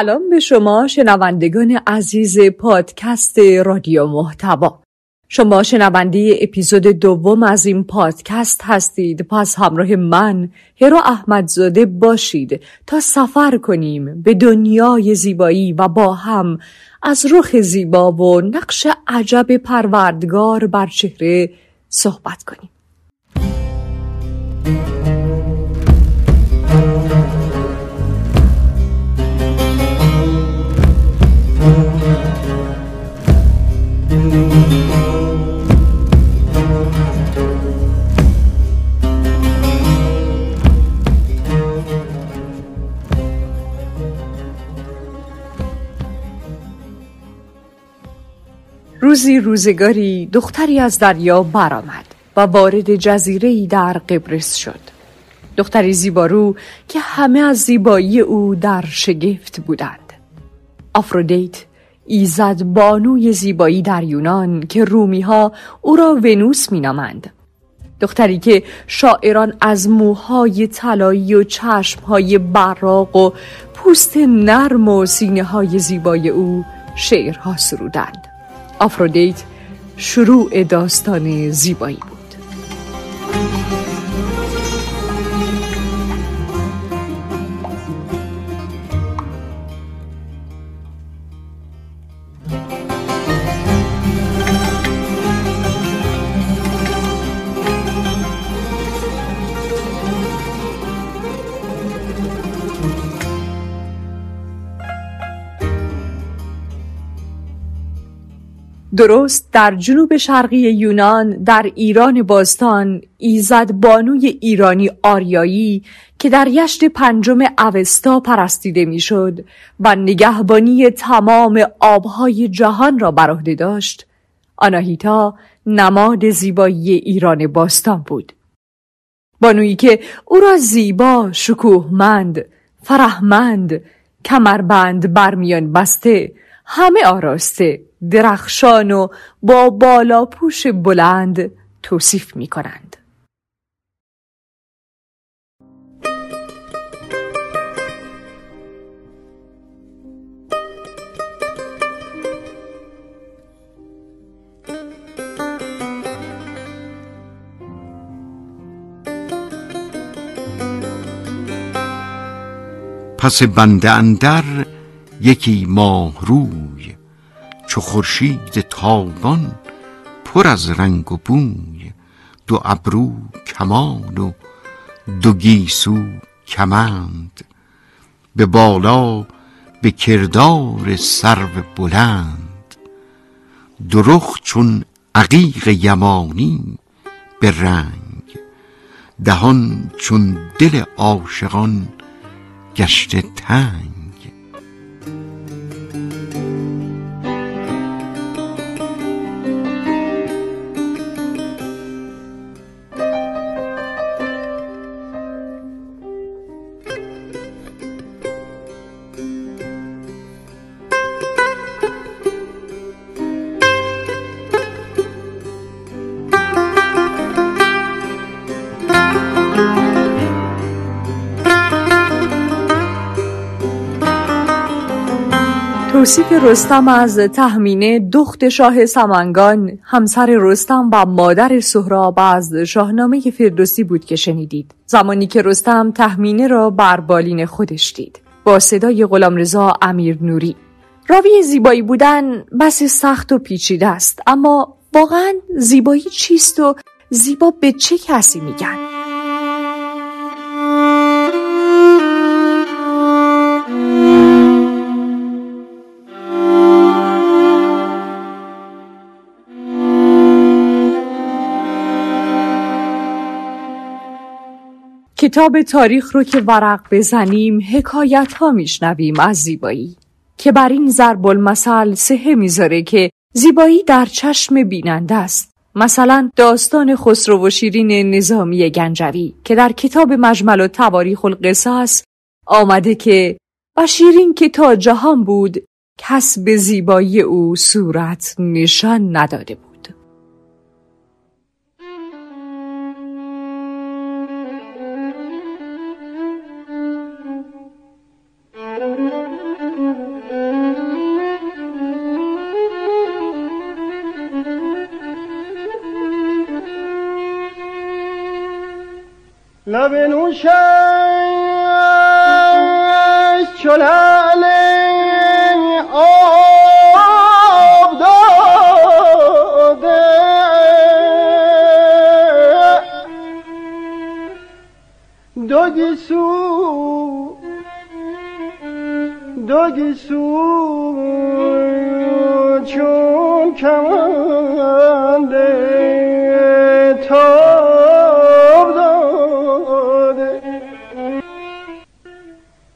سلام به شما شنوندگان عزیز پادکست رادیو محتوا. شما شنونده اپیزود دوم از این پادکست هستید. پس همراه من هیرو احمدزاده باشید تا سفر کنیم به دنیای زیبایی و با هم از رخ زیبا و نقش عجب پروردگار بر چهره صحبت کنیم. روزی روزگاری دختری از دریا برآمد و وارد جزیره‌ای در قبرس شد. دختری زیبارو که همه از زیبایی او در شگفت بودند. آفرودیت، ایزد بانوی زیبایی در یونان که رومی‌ها او را ونوس می‌نامند. دختری که شاعران از موهای طلایی و چشم‌های براق و پوست نرم و سینه‌های زیبای او شعرها سرودند. آفرودیت شروع داستان زیبایی بود. درست در جنوب شرقی یونان در ایران باستان، ایزد بانوی ایرانی آریایی که در یشت پنجم اوستا پرستیده میشد و نگهبانی تمام آبهای جهان را بر عهده داشت، آناهیتا نماد زیبایی ایران باستان بود. بانویی که او را زیبا، شکوهمند، فرحمند، کمربند برمیان بسته، همه آراسته، درخشان و با بالاپوش بلند توصیف می کنند. پس بنده اندر یکی ماه روی، چو خورشید تابان پر از رنگ و بوی، دو ابرو کمان و دو گیسو کمند، به بالا به کردار سرو بلند، دو رخ چون عقیق یمانی به رنگ، دهان چون دل عاشقان گشته تنگ. توصیف رستم از تهمینه، دخت شاه سمنگان، همسر رستم و مادر سهراب، از شاهنامه فردوسی بود که شنیدید. زمانی که رستم تهمینه را بر بالین خودش دید، با صدای غلامرضا امیرنوری. راوی زیبایی بودن بس سخت و پیچیده است، اما واقعا زیبایی چیست و زیبا به چه کسی میگن؟ کتاب تاریخ رو که ورق بزنیم حکایت ها میشنویم از زیبایی که بر این ضرب المثل سهه میذاره که زیبایی در چشم بیننده است. مثلا داستان خسرو و شیرین نظامی گنجوی که در کتاب مجمل و تواریخ القصص آمده که و شیرین که تا جهان بود کس به زیبایی او صورت نشان نداده بود. لب نوشش چو لعل آب داده دو گیسو دو گیسو چون کمند تاب داده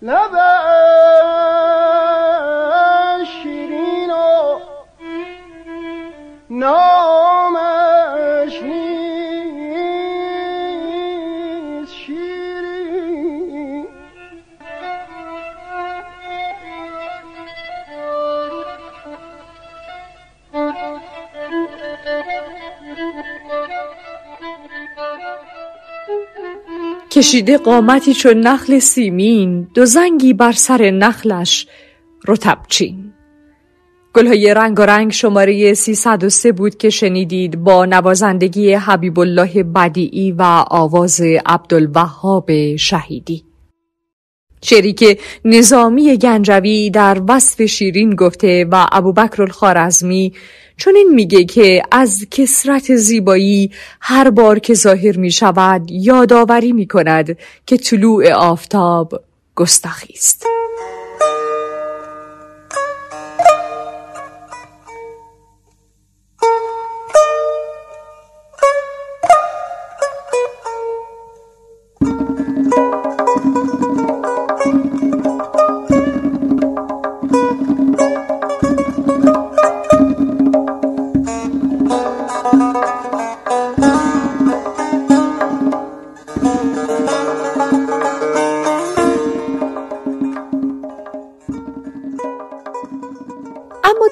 لبش شیرین و نامش نیست شیرین کشیده قامتی چون نخل سیمین، دو زنگی بر سر نخلش رطبچین. گلهای رنگ و رنگ شماره 303 بود که شنیدید با نوازندگی حبیب الله بدیعی و آواز عبدالوحاب شهیدی. شعری که نظامی گنجوی در وصف شیرین گفته و ابو بکر الخوارزمی چنین میگه که از کثرت زیبایی هر بار که ظاهر میشود یادآوری میکند که طلوع آفتاب گستاخی است.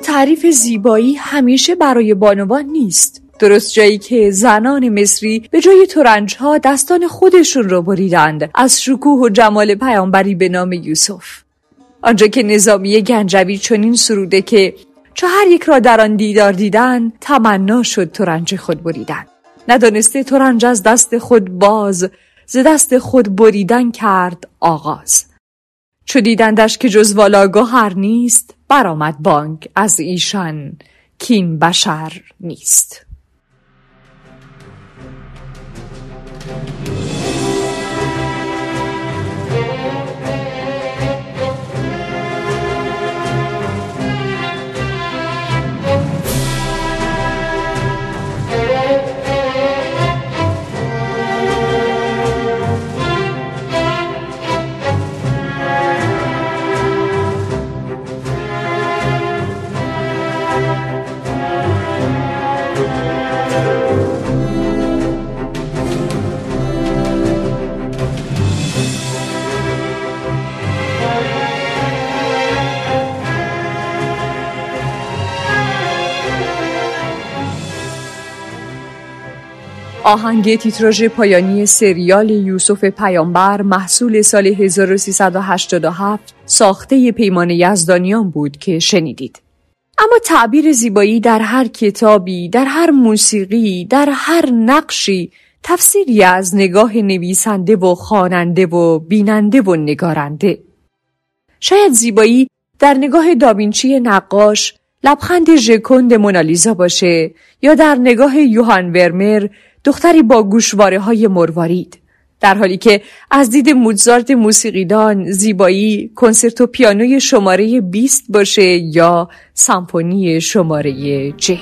تعریف زیبایی همیشه برای بانوان نیست. درست جایی که زنان مصری به جای ترنج‌ها دستان خودشون رو بریدند از شکوه و جمال پیامبری به نام یوسف. آنجا که نظامی گنجوی چنین سروده که چو هر یک را در آن دیدار دیدن، تمنا شد ترنج خود بریدن. ندانسته ترنج از دست خود باز، ز دست خود بریدن کرد آغاز. چو دیدندش که جز والاگاه هر نیست، برآمد بانگ از ایشان کین بشر نیست. آهنگ تیتراژ پایانی سریال یوسف پیامبر محصول سال 1387 ساخته پیمان یزدانیان بود که شنیدید. اما تعبیر زیبایی در هر کتابی، در هر موسیقی، در هر نقشی تفسیری از نگاه نویسنده و خواننده و بیننده و نگارنده. شاید زیبایی در نگاه داوینچی نقاش، لبخند ژکوند منالیزا باشه یا در نگاه یوهان ورمیر، دختری با گوشواره های مروارید، در حالی که از دید موزارت موسیقیدان زیبایی کنسرتو پیانوی شماره 20 باشه یا سمفونی شماره 10.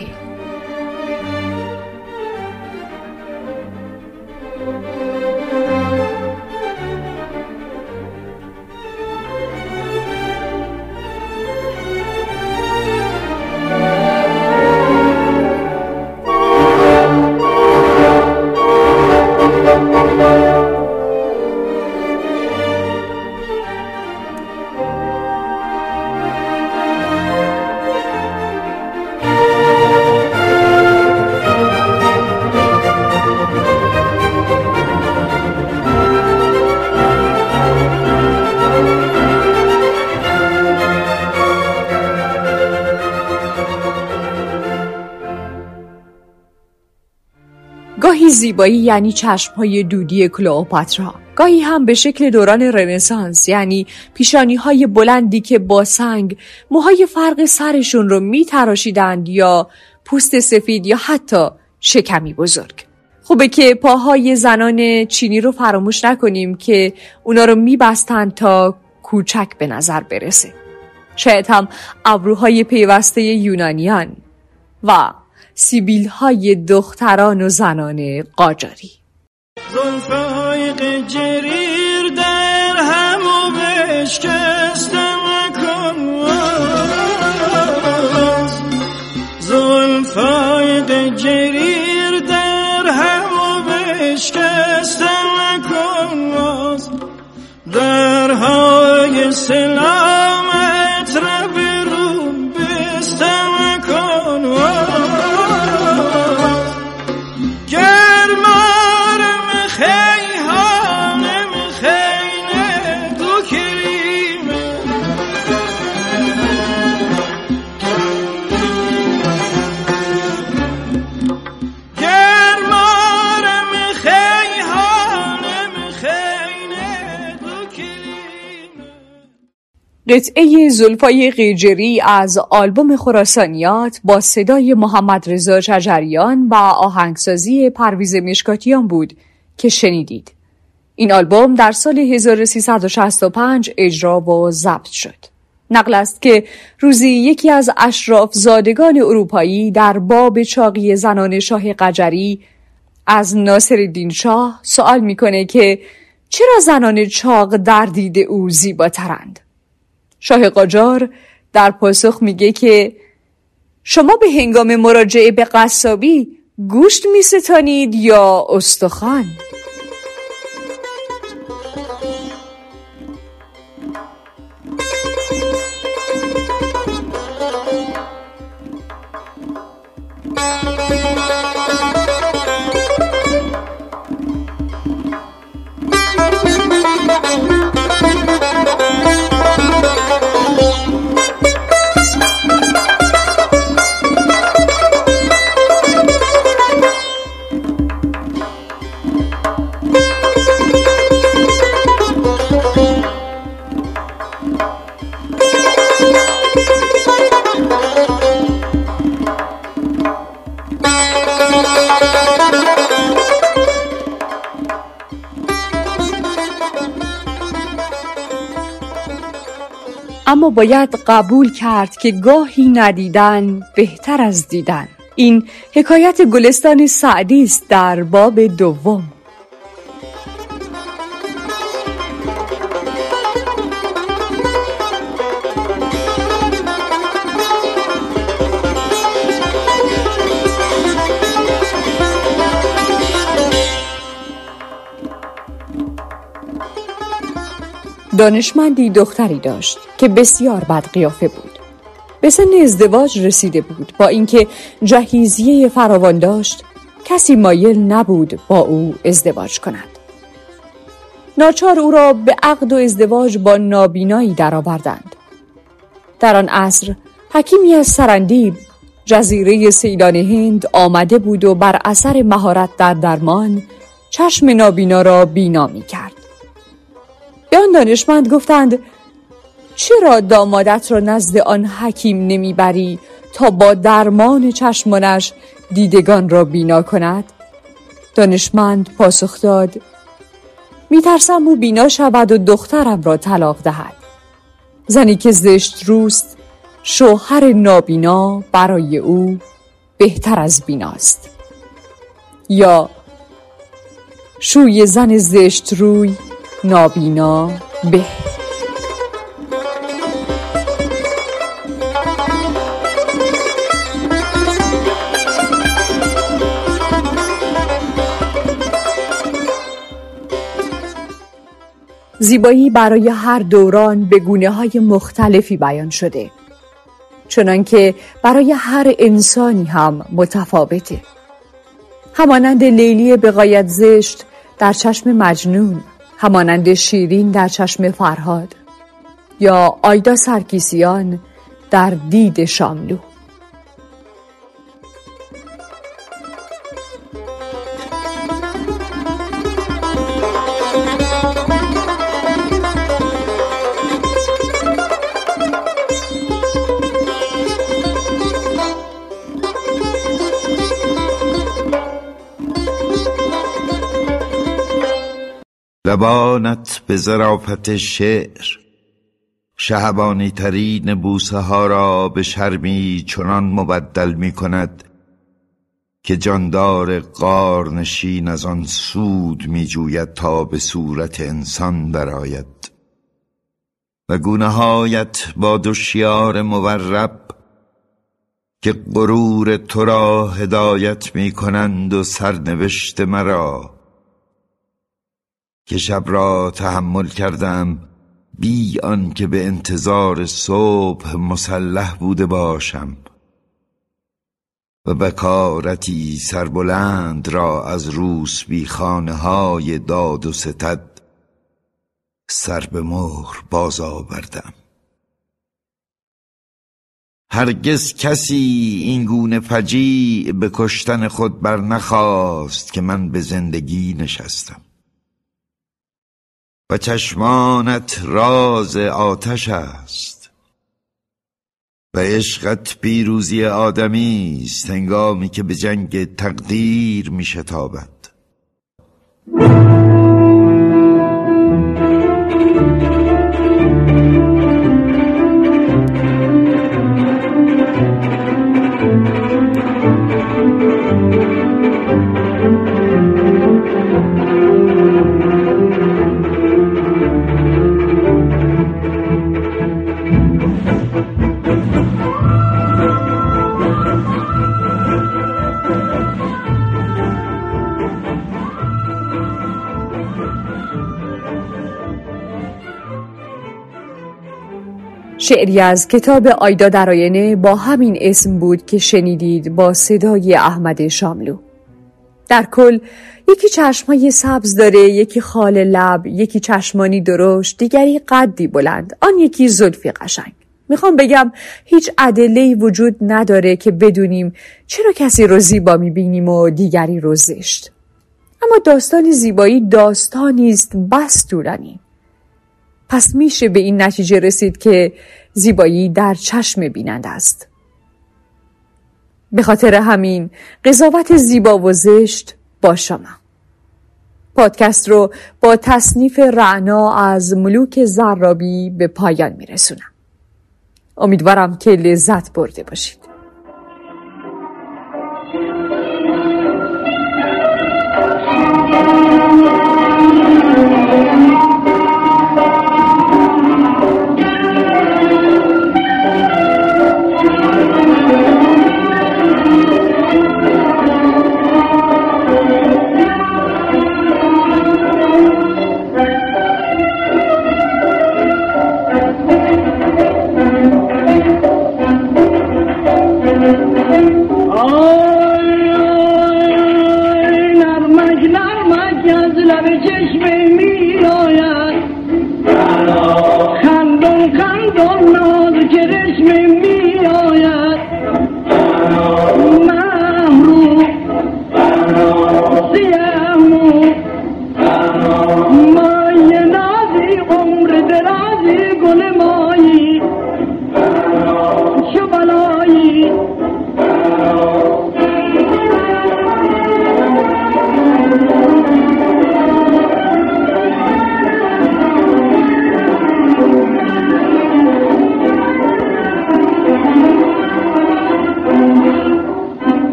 گاهی زیبایی یعنی چشم‌های دودی کلئوپاترا، گاهی هم به شکل دوران رنسانس یعنی پیشانی‌های بلندی که با سنگ موهای فرق سرشون رو می‌تراشیدند یا پوست سفید یا حتی شکمی بزرگ. خوبه که پاهای زنان چینی رو فراموش نکنیم که اونا رو می‌بستن تا کوچک به نظر برسه. شاید هم ابروهای پیوسته یونانیان و سیبیل‌های دختران و زنان قاجاری. زلف‌های قجریر در همو بشکستم کن زلف‌های قجریر در همو بشکستم کن درهای سلامت را به رو بستم کن قطعه زلفای قیجری از آلبوم خراسانیات با صدای محمد رضا شجریان و آهنگسازی پرویز مشکاتیان بود که شنیدید. این آلبوم در سال 1365 اجرا و ضبط شد. نقل است که روزی یکی از اشراف زادگان اروپایی در باب چاقی زنان شاه قجری از ناصرالدین شاه سوال میکنه که چرا زنان چاق در دید او زیباترند؟ شاه قاجار در پاسخ میگه که شما به هنگام مراجعه به قصابی گوشت میستانید یا استخوان؟ اما باید قبول کرد که گاهی ندیدن بهتر از دیدن. این حکایت گلستان سعدی است در باب دوم. دانشمندی دختری داشت که بسیار بدقیافه بود. به سن ازدواج رسیده بود. با اینکه جهیزیه فراوان داشت، کسی مایل نبود با او ازدواج کند. ناچار او را به عقد و ازدواج با نابینایی درآوردند. در آن عصر حکیمی از سرندیب، جزیره سیلان هند، آمده بود و بر اثر مهارت در درمان چشم نابینا را بینا می‌کرد. به آن دانشمند گفتند چرا دامادت را نزد آن حکیم نمیبری تا با درمان چشمانش دیدگان را بینا کند؟ دانشمند پاسخ داد میترسم او بینا شود و دخترم را طلاق دهد. زنی که زشت روست، شوهر نابینا برای او بهتر از بیناست. یا شوی زن زشت روی نابینا به. زیبایی برای هر دوران به گونه‌های مختلفی بیان شده، چنانکه برای هر انسانی هم متفاوته. همانند لیلی به غایت زشت در چشم مجنون، همانند شیرین در چشم فرهاد یا آیدا سرکیسیان در دید شاملو. زبانت به ظرافت شعر شهبانی ترین بوسه ها را به شرمی چنان مبدل می کند که جاندار غارنشین از آن سود می جوید تا به صورت انسان درآید و گونه‌هایت با دو شیار مورب که غرور تو را هدایت می کنند و سرنوشت مرا که شب را تحمل کردم بی آن که به انتظار صبح مسلح بوده باشم و بکارتی سربلند را از روس بی خانه های داد و ستد سر به مهر باز آوردم. هرگز کسی این گونه فجیع به کشتن خود بر نخواست که من به زندگی نشستم و چشمانت راز آتش است و عشقت پیروزی آدمی است هنگامی که به جنگ تقدیر می شتابد. شعری از کتاب آیدا در آینه با همین اسم بود که شنیدید با صدای احمد شاملو. در کل یکی چشمای سبز داره، یکی خال لب، یکی چشمانی درشت، دیگری قدی بلند، آن یکی زلفی قشنگ. میخوام بگم هیچ ادله‌ای وجود نداره که بدونیم چرا کسی رو زیبا میبینیم و دیگری رو زشت. اما داستان زیبایی داستانیست بس طولانی. پس میشه به این نتیجه رسید که زیبایی در چشم بیننده است. به خاطر همین قضاوت زیبا و زشت با شما. پادکست رو با تصنیف رعنا از ملوک زرابی به پایان میرسونم. امیدوارم که لذت برده باشید.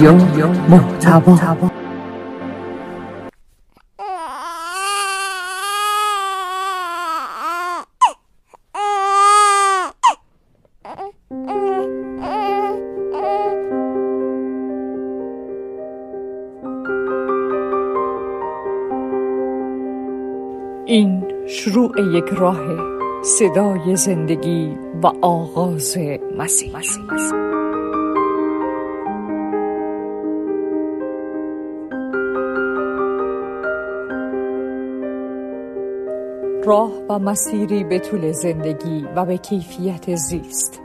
رادیو محتوا. این شروع یک راه، صدای زندگی و آغاز مسیح. راه و مسیری به طول زندگی و به کیفیت زیست.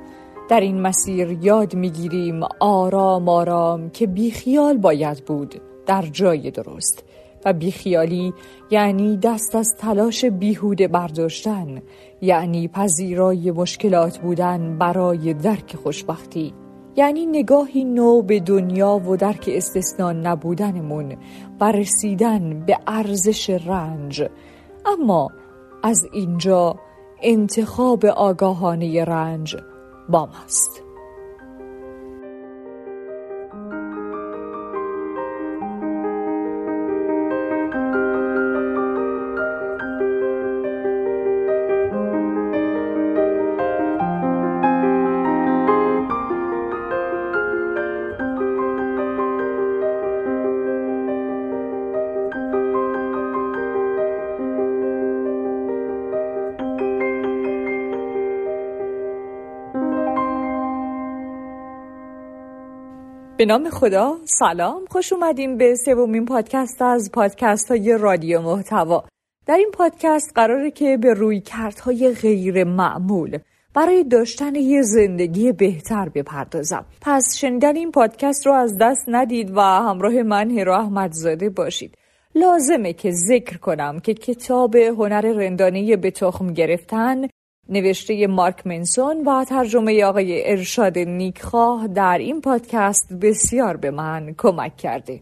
در این مسیر یاد می‌گیریم آرام آرام که بیخیال باید بود در جای درست، و بیخیالی یعنی دست از تلاش بیهوده برداشتن، یعنی پذیرای مشکلات بودن برای درک خوشبختی، یعنی نگاهی نو به دنیا و درک استثنا نبودنمون و رسیدن به ارزش رنج. اما از اینجا انتخاب آگاهانه رنج با ماست. به نام خدا، سلام، خوش اومدیم به سومین پادکست از پادکست‌های رادیو محتوا. در این پادکست قراره که به رویکردهای غیر معمول برای داشتن یه زندگی بهتر بپردازم. پس شنیدن این پادکست رو از دست ندید و همراه من هیرو احمدزاده باشید. لازمه که ذکر کنم که کتاب هنر رندانه به تخم گرفتن نوشته مارک منسون و ترجمه آقای ارشاد نیکخواه در این پادکست بسیار به من کمک کرده.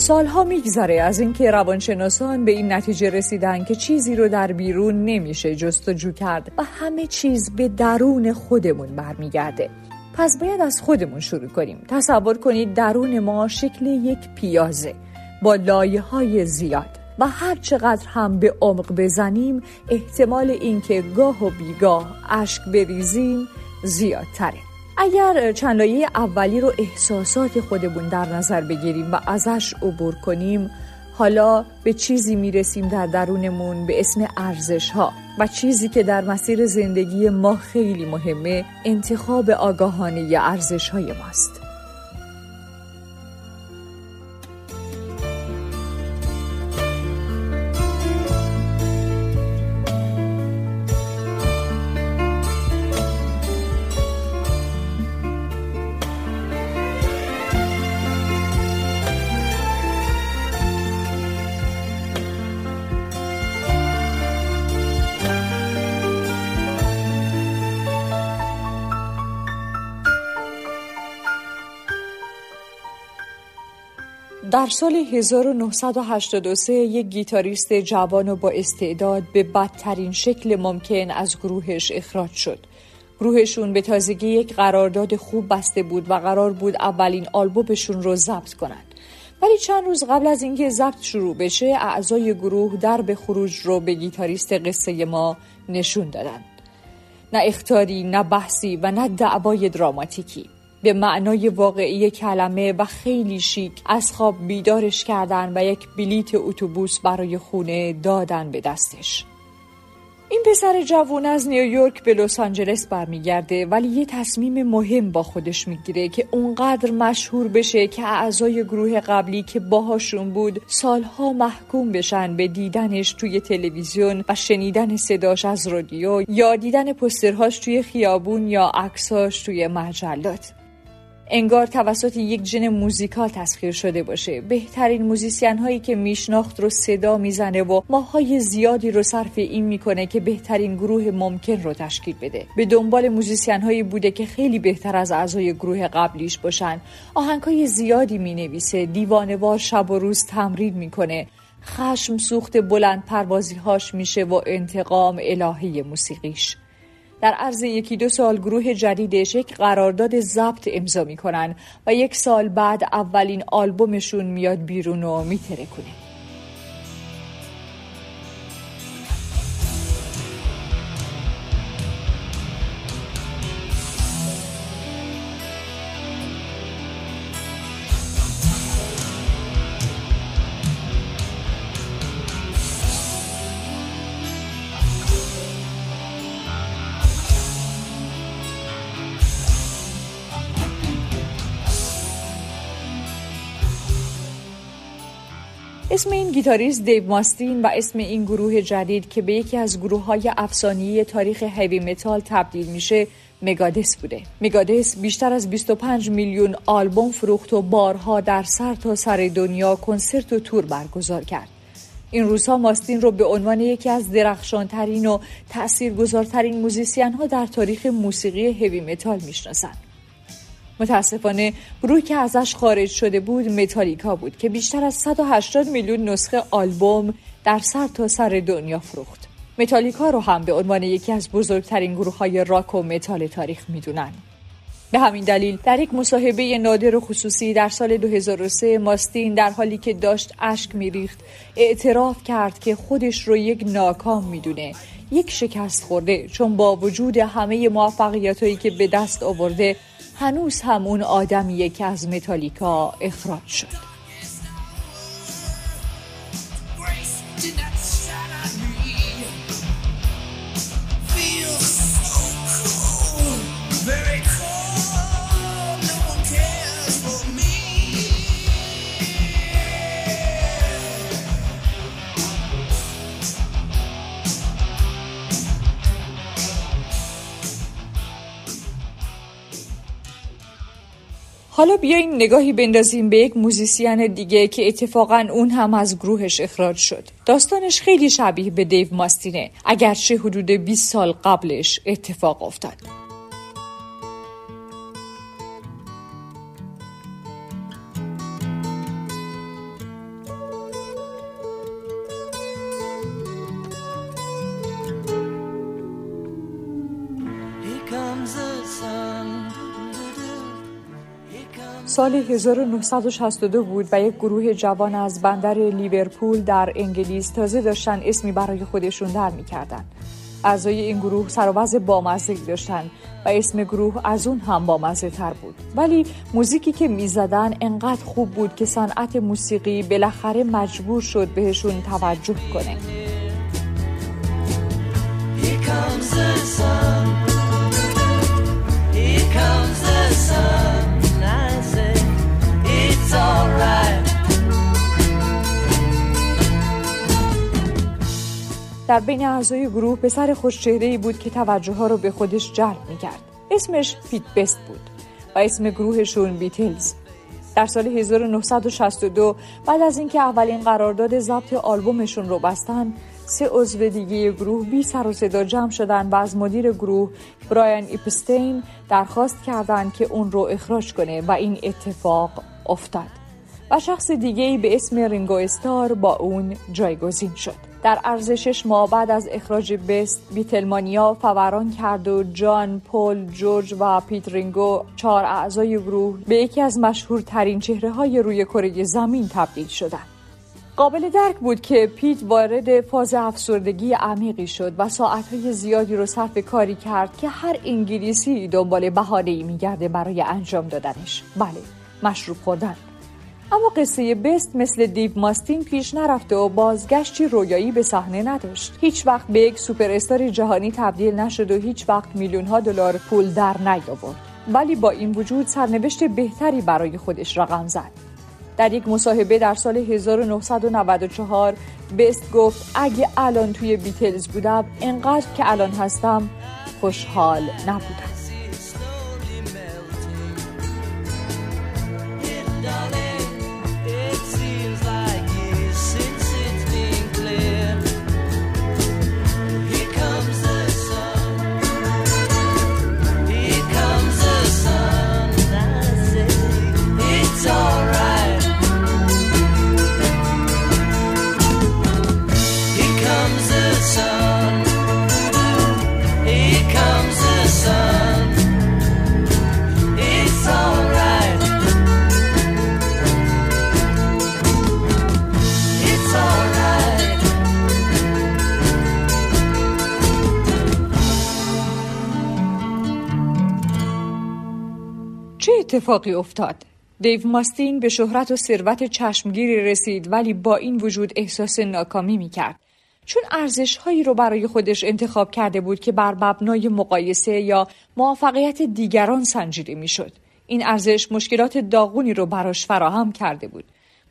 سالها میگذره از اینکه روانشناسان به این نتیجه رسیدن که چیزی رو در بیرون نمیشه جستجو کرد و همه چیز به درون خودمون برمیگرده. پس باید از خودمون شروع کنیم. تصور کنید درون ما شکل یک پیازه با لایه‌های زیاد و هر چقدر هم به عمق بزنیم احتمال اینکه گاه و بیگاه اشک بریزیم زیادتره. اگر چند لایه اولی رو احساسات خودمون در نظر بگیریم و ازش عبور کنیم، حالا به چیزی میرسیم در درونمون به اسم ارزش‌ها. و چیزی که در مسیر زندگی ما خیلی مهمه، انتخاب آگاهانه ارزش‌های ماست. در سال 1983 یک گیتاریست جوان و با استعداد به بدترین شکل ممکن از گروهش اخراج شد. گروهشون به تازگی یک قرارداد خوب بسته بود و قرار بود اولین آلبومشون رو ضبط کنند. ولی چند روز قبل از اینکه ضبط شروع بشه، اعضای گروه درب خروج رو به گیتاریست قصه ما نشون دادن. نه اخطاری، نه بحثی و نه دعوای دراماتیکی. به معنای واقعی کلمه و خیلی شیک از خواب بیدارش کردن و یک بلیت اتوبوس برای خونه دادن به دستش. این پسر جوان از نیویورک به لس آنجلس برمیگرده، ولی یه تصمیم مهم با خودش میگیره که اونقدر مشهور بشه که اعضای گروه قبلی که باهاشون بود سالها محکوم بشن به دیدنش توی تلویزیون و شنیدن صداش از رادیو یا دیدن پوسترهاش توی خیابون یا عکساش توی مجلات. انگار توسط یک جن موزیکال تسخیر شده باشه. بهترین موزیسین هایی که میشناخت رو صدا میزنه و ماهای زیادی رو صرف این میکنه که بهترین گروه ممکن رو تشکیل بده. به دنبال موزیسین هایی بوده که خیلی بهتر از اعضای گروه قبلیش باشن. آهنگای زیادی مینویسه، دیوانه‌وار شب و روز تمرین میکنه. خشم سوخت بلند پروازی هاش میشه و انتقام الهی موسیقیش. در عرض یکی دو سال گروه جدید یک قرارداد ضبط امضا میکنن و یک سال بعد اولین آلبومشون میاد بیرون و میترکونه. اسم این گیتاریست دیو ماستین و اسم این گروه جدید که به یکی از گروه‌های افسانه‌ای تاریخ هیوی متال تبدیل میشه مگادس بوده. مگادس بیشتر از 25 میلیون آلبوم فروخت و بارها در سرتاسر دنیا کنسرت و تور برگزار کرد. این روزها ماستین رو به عنوان یکی از درخشانترین و تاثیرگذارترین موزیسین‌ها در تاریخ موسیقی هیوی متال میشناسن. متاسفانه گروهی که ازش خارج شده بود متالیکا بود که بیشتر از 180 میلیون نسخه آلبوم در سرتاسر دنیا فروخت. متالیکا رو هم به عنوان یکی از بزرگترین گروه‌های راک و متال تاریخ می‌دونن. به همین دلیل در یک مصاحبه نادر و خصوصی در سال 2003 ماستین در حالی که داشت اشک می‌ریخت اعتراف کرد که خودش رو یک ناکام می‌دونه، یک شکست خورده، چون با وجود همه موفقیتایی که به دست آورده هنوز هم اون آدمیه که از متالیکا اخراج شد. حالا بیاین نگاهی بندازیم به یک موزیسین دیگه که اتفاقاً اون هم از گروهش اخراج شد. داستانش خیلی شبیه به دیو ماستینه، اگرچه حدود 20 سال قبلش اتفاق افتاد. سال 1962 بود و یک گروه جوان از بندر لیورپول در انگلیس تازه داشتن اسمی برای خودشون در می‌کردن. اعضای این گروه سر و وضع بامزه‌ای داشتن و اسم گروه از اون هم بامزه‌تر بود. ولی موزیکی که می‌زدن انقدر خوب بود که صنعت موسیقی بالاخره مجبور شد بهشون توجه کنه. Here comes the sun. Here comes the sun. در بین اعضای گروه پسر خوش‌چهره‌ای بود که توجه‌ها رو به خودش جلب می‌کرد. اسمش پیت بست بود و اسم گروهشون بیتلز. در سال 1962 بعد از اینکه اولین قرارداد ضبط آلبومشون رو بستن، سه عضو دیگه گروه بی سر و صدا جمع شدن و از مدیر گروه برایان ایپستین درخواست کردند که اون رو اخراج کنه و این اتفاق افتاد و شخص دیگه‌ای به اسم رینگو استار با اون جایگزین شد. در عرض 6 ماه بعد از اخراج بست، بیتلمانیا فوران کرد و جان، پول، جورج و پیت رینگو، 4 اعضای گروه، به یکی از مشهورترین چهره‌های روی کره زمین تبدیل شدند. قابل درک بود که پیت وارد فاز افسردگی عمیقی شد و ساعت‌های زیادی رو صرف کاری کرد که هر انگلیسی دنبال بهانه‌ای می‌گرده برای انجام دادنش. بله، مشروب خوردن. اما قصه بست مثل دیو ماستین پیش نرفته و بازگشتی رویایی به صحنه نداشت. هیچ وقت به یک سوپر استار جهانی تبدیل نشد و هیچ وقت میلیون‌ها دلار پول در نیاورد. ولی با این وجود سرنوشت بهتری برای خودش رقم زد. در یک مصاحبه در سال 1994 بست گفت اگه الان توی بیتلز بودم انقدر که الان هستم خوشحال نبودم. Here comes the sun. Here comes چه اتفاقی افتاد؟ دیو ماستین به شهرت و ثروت چشمگیری رسید، ولی با این وجود احساس ناکامی میکرد، چون ارزش‌هایی رو برای خودش انتخاب کرده بود که بر مبنای مقایسه یا موافقت دیگران سنجیده میشد. این ارزش مشکلات داغونی رو براش فراهم کرده بود.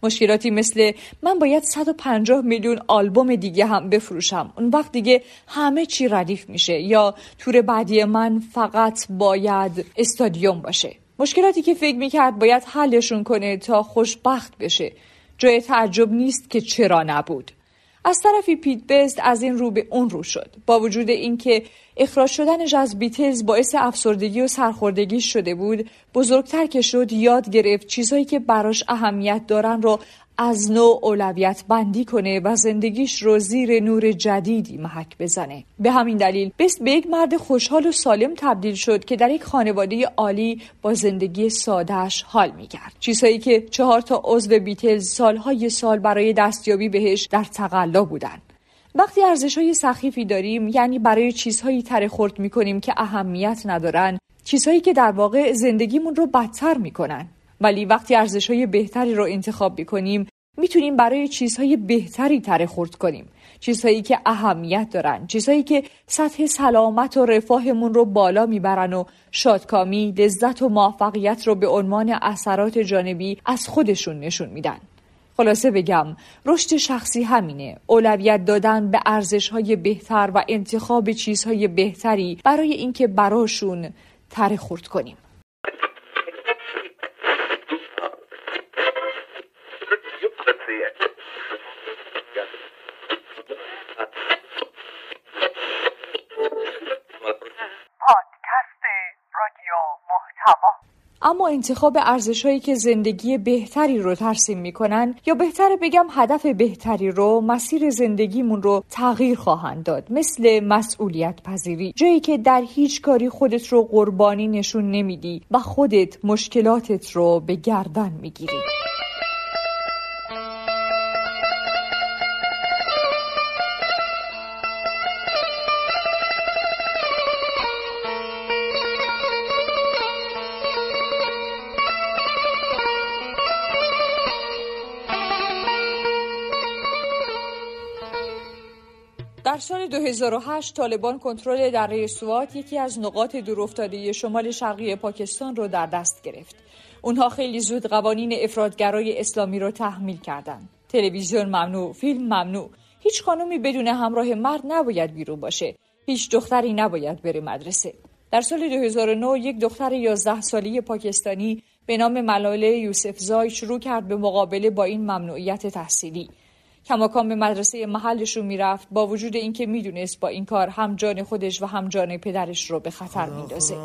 مشکلاتی مثل من باید 150 میلیون آلبوم دیگه هم بفروشم، اون وقت دیگه همه چی ردیف میشه، یا تور بعدی من فقط باید استادیوم باشه. مشکلاتی که فکر میکرد باید حلشون کنه تا خوشبخت بشه. جای تعجب نیست که چرا نبود. از طرفی پیت بست از این رو به اون رو شد. با وجود اینکه اخراج شدنش از بیتلز باعث افسردگی و سرخوردگی شده بود، بزرگتر که شد یاد گرفت چیزهایی که براش اهمیت دارن رو از نوع اولویت بندی کنه و زندگیش رو زیر نور جدیدی محک بزنه. به همین دلیل بست به یک مرد خوشحال و سالم تبدیل شد که در یک خانواده عالی با زندگی سادهش حال می‌کرد. چیزهایی که 4 عضو بیتلز سالهای سال برای دستیابی بهش در تقلا بودن. وقتی ارزش‌های سخیفی داریم، یعنی برای چیزهایی تره خورد می‌کنیم که اهمیت ندارن، چیزهایی که در واقع زندگیمون رو بدتر می‌کنن. ولی وقتی ارزش‌های بهتری رو انتخاب بکنیم، میتونیم برای چیزهای بهتری تره خورد کنیم، چیزهایی که اهمیت دارن، چیزهایی که سطح سلامت و رفاهمون رو بالا میبرن و شادکامی، لذت و موفقیت رو به عنوان اثرات جانبی از خودشون نشون میدن. خلاصه بگم، رشد شخصی همینه، اولویت دادن به ارزش‌های بهتر و انتخاب چیزهای بهتری برای اینکه براشون تره خورد کنیم. اما انتخاب ارزش‌هایی که زندگی بهتری رو ترسیم می‌کنن، یا بهتره بگم هدف بهتری رو، مسیر زندگیمون رو تغییر خواهند داد، مثل مسئولیت پذیری، جایی که در هیچ کاری خودت رو قربانی نشون نمیدی و خودت مشکلاتت رو به گردن می‌گیری. در سال 2008 طالبان کنترل دره سوات، یکی از نقاط دورافتاده شمال شرقی پاکستان، رو در دست گرفت. اونها خیلی زود قوانین افراطگرای اسلامی رو تحمیل کردن. تلویزیون ممنوع، فیلم ممنوع، هیچ خانومی بدون همراه مرد نباید بیرون باشه، هیچ دختری نباید بره مدرسه. در سال 2009 یک دختر 11 ساله پاکستانی به نام ملاله یوسف زای شروع کرد به مقابله با این ممنوعیت تحصیلی. کماکان به مدرسه محلش رو میرفت، با وجود اینکه میدونست با این کار هم جان خودش و هم جان پدرش رو به خطر میندازه.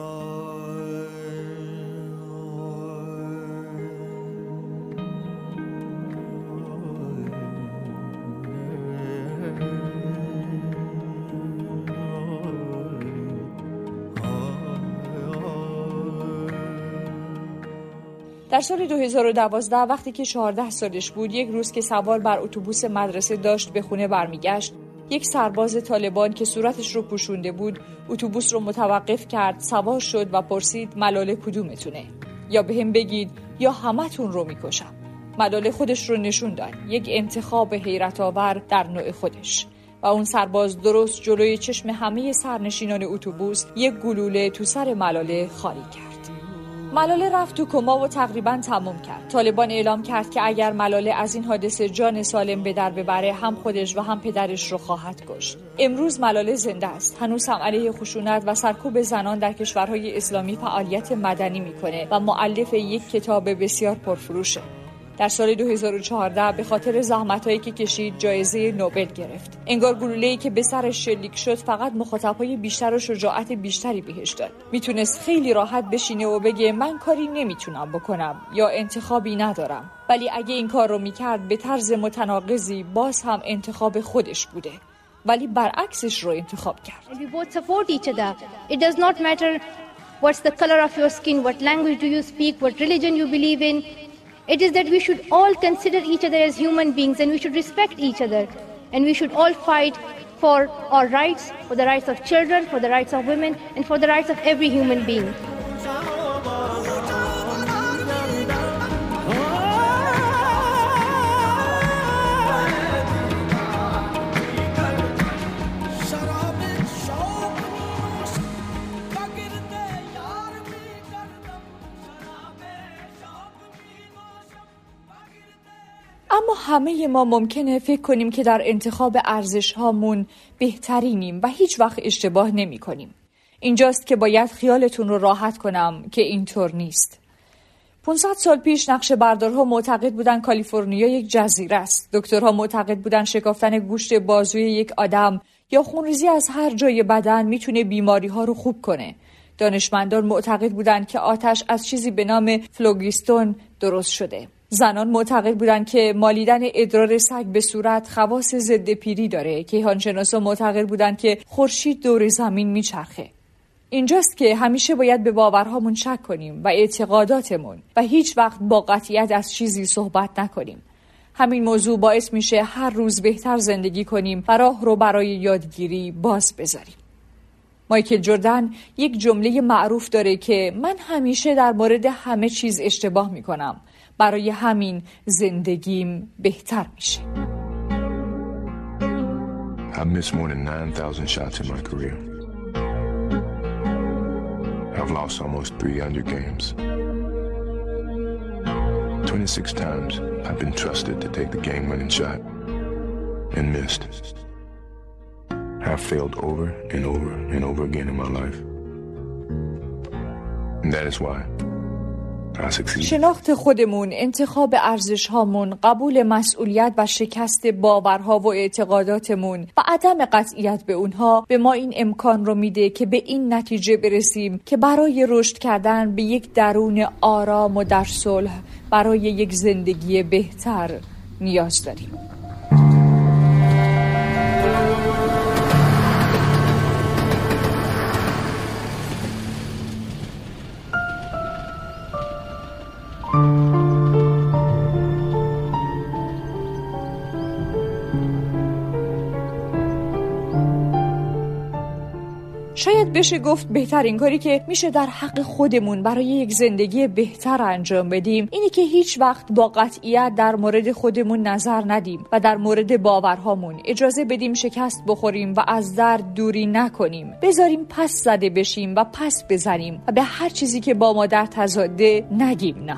در سال 2012 وقتی که 14 سالش بود، یک روز که سوار بر اتوبوس مدرسه داشت به خونه برمیگشت، یک سرباز طالبان که صورتش رو پوشونده بود، اتوبوس رو متوقف کرد، سوار شد و پرسید: ملاله کدومتونه؟ یا به هم بگید یا همتون رو میکشم. ملاله خودش رو نشون داد، یک انتخاب حیرت آور در نوع خودش. و اون سرباز درست جلوی چشم همه سرنشینان اتوبوس یک گلوله تو سر ملاله خالی کرد. ملاله رفت تو کما و تقریباً تمام کرد. طالبان اعلام کرد که اگر ملاله از این حادثه جان سالم به در ببره، هم خودش و هم پدرش رو خواهد کشت. امروز ملاله زنده است. هنوز هم علیه خشونت و سرکوب زنان در کشورهای اسلامی فعالیت مدنی میکنه و مؤلف یک کتاب بسیار پرفروشه. در سال 2014 به خاطر زحمتایی که کشید جایزه نوبل گرفت. انگار گلوله‌ای که به سرش شلیک شد فقط مخاطبای بیشتر و شجاعت بیشتری بهش داد. میتونست خیلی راحت بشینه و بگه من کاری نمیتونم بکنم یا انتخابی ندارم، ولی اگه این کار رو میکرد به طرز متناقضی باز هم انتخاب خودش بوده، ولی برعکسش رو انتخاب کرد. We both support each other. It does not matter what's the color of your skin, what language do you speak, what religion you believe in. It is that we should all consider each other as human beings and we should respect each other and we should all fight for our rights, for the rights of children, for the rights of women and for the rights of every human being. اما همه ما ممکنه فکر کنیم که در انتخاب ارزش هامون بهترینیم و هیچ وقت اشتباه نمی کنیم. اینجاست که باید خیالتون رو راحت کنم که اینطور نیست. 500 سال پیش نقشه بردارها معتقد بودن کالیفرنیا یک جزیره است. دکترها معتقد بودن شکافتن گوشت بازوی یک آدم یا خونریزی از هر جای بدن میتونه بیماری ها رو خوب کنه. دانشمندان معتقد بودند که آتش از چیزی به نام فلوگیستون درست شده. زنان معتقد بودند که مالیدن ادرار سگ به صورت خواص ضد پیری داره. کیهانشناسان معتقد بودند که خورشید دور زمین میچرخه. اینجاست که همیشه باید به باورهامون شک کنیم و اعتقاداتمون و هیچ وقت با قطعیت از چیزی صحبت نکنیم. همین موضوع باعث میشه هر روز بهتر زندگی کنیم و راه رو برای یادگیری باز بذاریم. مایکل جردن یک جمله معروف داره که من همیشه در مورد همه چیز اشتباه میکنم، برای همین زندگیم بهتر میشه. I missed more than 9,000 shots in my career. I've lost almost 300 games. 26 times I've been trusted to take the game-winning shot and missed. I've failed over and over and over again in my life. And that is why I succeed. شناخت خودمون، انتخاب ارزش‌هامون، قبول مسئولیت و شکست باورها و اعتقاداتمون و عدم قطعیت به اونها به ما این امکان رو میده که به این نتیجه برسیم که برای رشد کردن به یک درون آرام و در صلح برای یک زندگی بهتر نیاز داریم. شاید بشه گفت بهترین کاری که میشه در حق خودمون برای یک زندگی بهتر انجام بدیم اینه که هیچ وقت با قطعیت در مورد خودمون نظر ندیم و در مورد باورهامون اجازه بدیم شکست بخوریم و از درد دوری نکنیم، بذاریم پس زده بشیم و پس بزنیم و به هر چیزی که با ما در تضاده نگیم نه.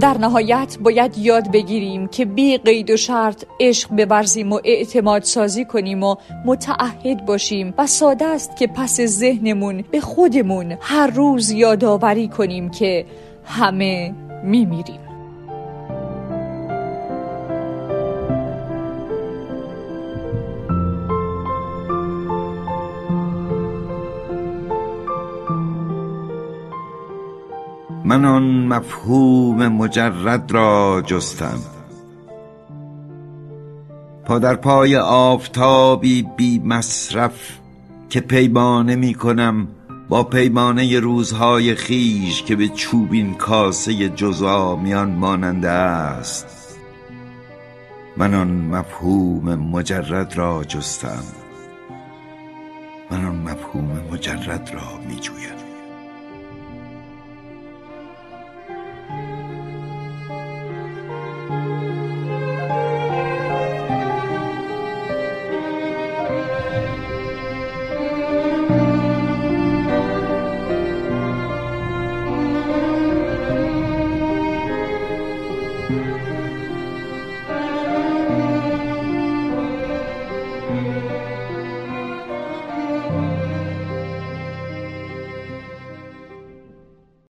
در نهایت باید یاد بگیریم که بی قید و شرط عشق ببرزیم و اعتماد سازی کنیم و متعهد باشیم و ساده است که پس ذهنمون به خودمون هر روز یادآوری کنیم که همه میمیریم. من آن مفهوم مجرد را جستم، پادرپای آفتابی بی مصرف که پیمانه می کنم با پیمانه روزهای خیش که به چوبین کاسه جزامیان ماننده است. من آن مفهوم مجرد را جستم، من آن مفهوم مجرد را می جویم.